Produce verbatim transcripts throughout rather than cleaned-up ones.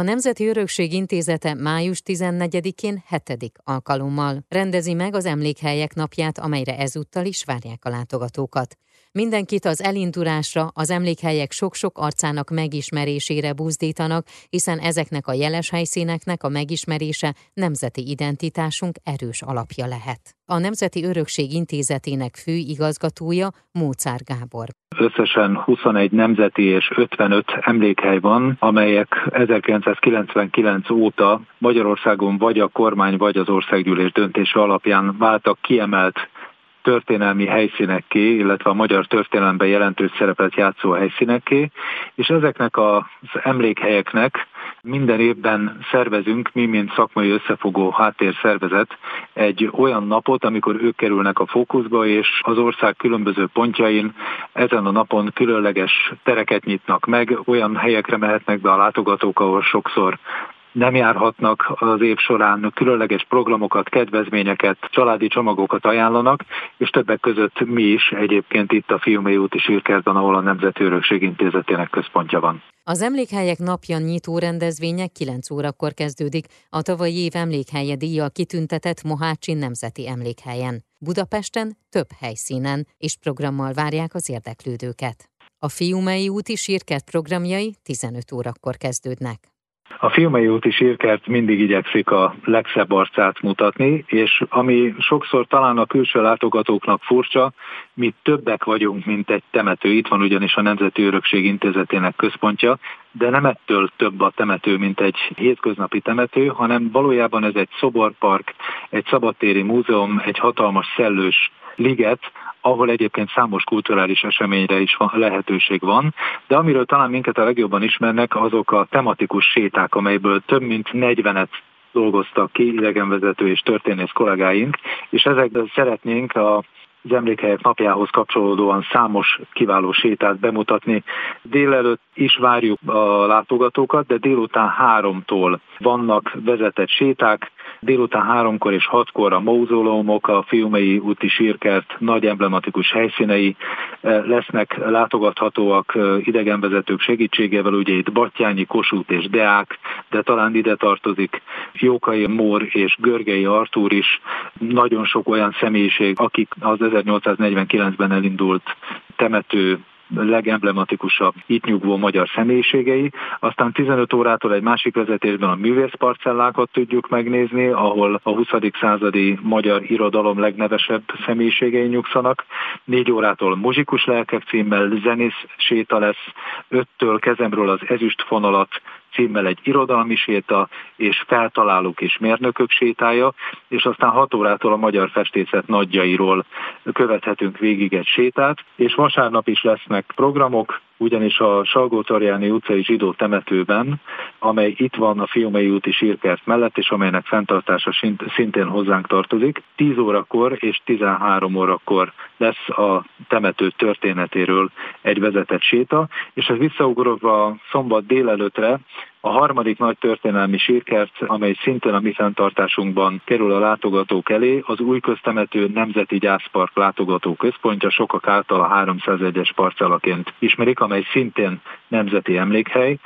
A Nemzeti Örökség Intézete május tizennegyedikén hetedik alkalommal rendezi meg az Emlékhelyek Napját, amelyre ezúttal is várják a látogatókat. Mindenkit az elindulásra, az emlékhelyek sok-sok arcának megismerésére buzdítanak, hiszen ezeknek a jeles helyszíneknek a megismerése nemzeti identitásunk erős alapja lehet. A Nemzeti Örökség Intézetének főigazgatója Móczár Gábor. Összesen huszonegy nemzeti és ötvenöt emlékhely van, amelyek ezerkilencszázkilencvenkilenc óta Magyarországon vagy a kormány, vagy az országgyűlés döntése alapján váltak kiemelt történelmi helyszínekké, illetve a magyar történelemben jelentős szerepet játszó helyszínekké, és ezeknek az emlékhelyeknek minden évben szervezünk, mi, mint szakmai összefogó háttérszervezet, egy olyan napot, amikor ők kerülnek a fókuszba, és az ország különböző pontjain ezen a napon különleges tereket nyitnak meg, olyan helyekre mehetnek be a látogatók, ahol sokszor nem járhatnak az év során, különleges programokat, kedvezményeket, családi csomagokat ajánlanak, és többek között mi is egyébként itt a Fiumei úti sírkertben, ahol a Nemzeti Örökség Intézetének központja van. Az Emlékhelyek Napja nyitó rendezvénye kilenc órakor kezdődik a tavalyi év emlékhelye díjjal kitüntetett Mohácsi Nemzeti Emlékhelyen, Budapesten több helyszínen, és programmal várják az érdeklődőket. A Fiumei úti sírkert programjai tizenöt órakor kezdődnek. A Fiumei úti sírkert mindig igyekszik a legszebb arcát mutatni, és ami sokszor talán a külső látogatóknak furcsa, mi többek vagyunk, mint egy temető. Itt van ugyanis a Nemzeti Örökség Intézetének központja, de nem ettől több a temető, mint egy hétköznapi temető, hanem valójában ez egy szoborpark, egy szabadtéri múzeum, egy hatalmas szellős liget, ahol egyébként számos kulturális eseményre is van, lehetőség van, de amiről talán minket a legjobban ismernek, azok a tematikus séták, amelyből több mint negyvenet dolgoztak ki idegenvezető és történész kollégáink, és ezekből szeretnénk a az Emlékhelyek Napjához kapcsolódóan számos kiváló sétát bemutatni. Délelőtt is várjuk a látogatókat, de délután háromtól vannak vezetett séták. Délután háromkor és hatkor a mauzóleumok, a Fiumei úti sírkert nagy emblematikus helyszínei lesznek látogathatóak idegenvezetők segítségével. Ugye itt Batthyányi, Kossuth és Deák, de talán ide tartozik Jókai Mór és Görgei Artúr is. Nagyon sok olyan személyiség, akik az ezernyolcszáznegyvenkilencben elindult temető legemblematikusabb itt nyugvó magyar személyiségei. Aztán tizenöt órától egy másik vezetésben a művészparcellákat tudjuk megnézni, ahol a huszadik századi magyar irodalom legnevesebb személyiségei nyugszanak. négy órától Muzsikus Lelkek címmel zenész séta lesz, öttől Kezemről az ezüst fonalat címmel egy irodalmi séta, és feltalálók és mérnökök sétája, és aztán hat órától a magyar festészet nagyjairól követhetünk végig egy sétát, és vasárnap is lesznek programok, ugyanis a Salgótarjáni utcai zsidó temetőben, amely itt van a Fiumei úti sírkert mellett, és amelynek fenntartása szintén hozzánk tartozik, tíz órakor és tizenhárom órakor lesz a temető történetéről egy vezetett séta, és ez visszaugorva szombat délelőtre, a harmadik nagy történelmi sírkert, amely szintén a mi fenntartásunkban kerül a látogatók elé, az új köztemető Nemzeti Gyászpark látogató központja, sokak által a háromszázegyes parcellaként ismerik, amely szintén nemzeti emlékhely.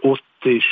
Ott is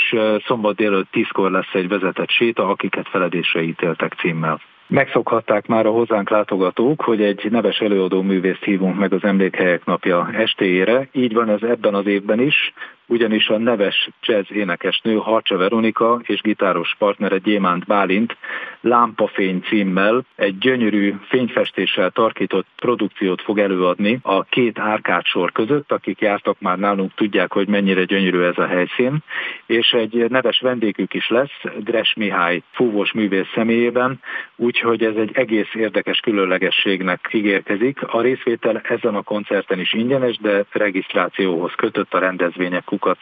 szombat délelőtt tízkor lesz egy vezetett séta, akiket feledésre ítéltek címmel. Megszokhatták már a hozzánk látogatók, hogy egy neves előadó művészt hívunk meg az Emlékhelyek Napja estéjére. Így van ez ebben az évben is, ugyanis a neves jazz énekesnő Harcsa Veronika és gitáros partnere Gyémánt Bálint Lámpafény címmel egy gyönyörű fényfestéssel tarkított produkciót fog előadni a két árkád sor között, akik jártak már nálunk, tudják, hogy mennyire gyönyörű ez a helyszín, és egy neves vendégük is lesz, Dresch Mihály fúvós művész személyében, úgyhogy ez egy egész érdekes különlegességnek ígérkezik. A részvétel ezen a koncerten is ingyenes, de regisztrációhoz kötött a rendezvények kukac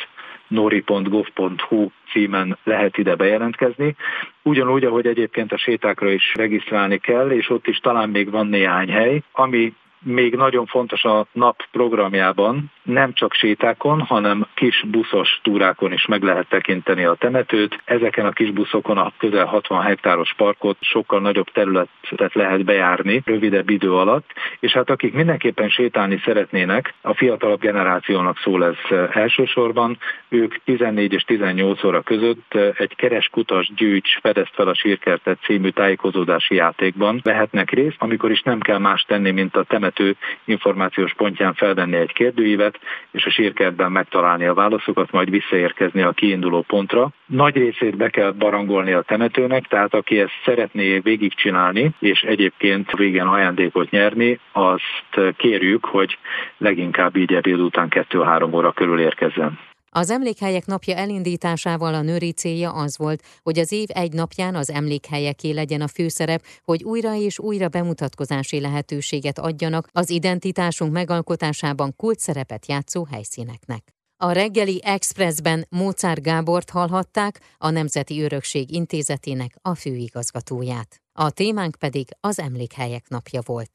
nori pont gov pont hu címen lehet ide bejelentkezni. Ugyanúgy, ahogy egyébként a sétákra is regisztrálni kell, és ott is talán még van néhány hely, ami még nagyon fontos a nap programjában, nem csak sétákon, hanem kis buszos túrákon is meg lehet tekinteni a temetőt. Ezeken a kis buszokon a közel hatvan hektáros parkot sokkal nagyobb területet lehet bejárni rövidebb idő alatt, és hát akik mindenképpen sétálni szeretnének, a fiatalabb generációnak szól ez elsősorban, ők tizennégy és tizennyolc óra között egy Kereskutas gyűjts, fedezd fel a sírkertet című tájékozódási játékban vehetnek részt, amikor is nem kell más tenni, mint a temető információs pontján felvenni egy kérdőívet, és a sírkertben megtalálni a válaszokat, majd visszaérkezni a kiinduló pontra. Nagy részét be kell barangolni a temetőnek, tehát aki ezt szeretné végigcsinálni, és egyébként végén ajándékot nyerni, azt kérjük, hogy leginkább így ebéd után kettő-három óra körül érkezzen. Az Emlékhelyek Napja elindításával a Nőri célja az volt, hogy az év egy napján az emlékhelyeké legyen a főszerep, hogy újra és újra bemutatkozási lehetőséget adjanak az identitásunk megalkotásában kulcsszerepet játszó helyszíneknek. A reggeli Expressben Móczár Gábort hallhatták, a Nemzeti Örökség Intézetének a főigazgatóját. A témánk pedig az Emlékhelyek Napja volt.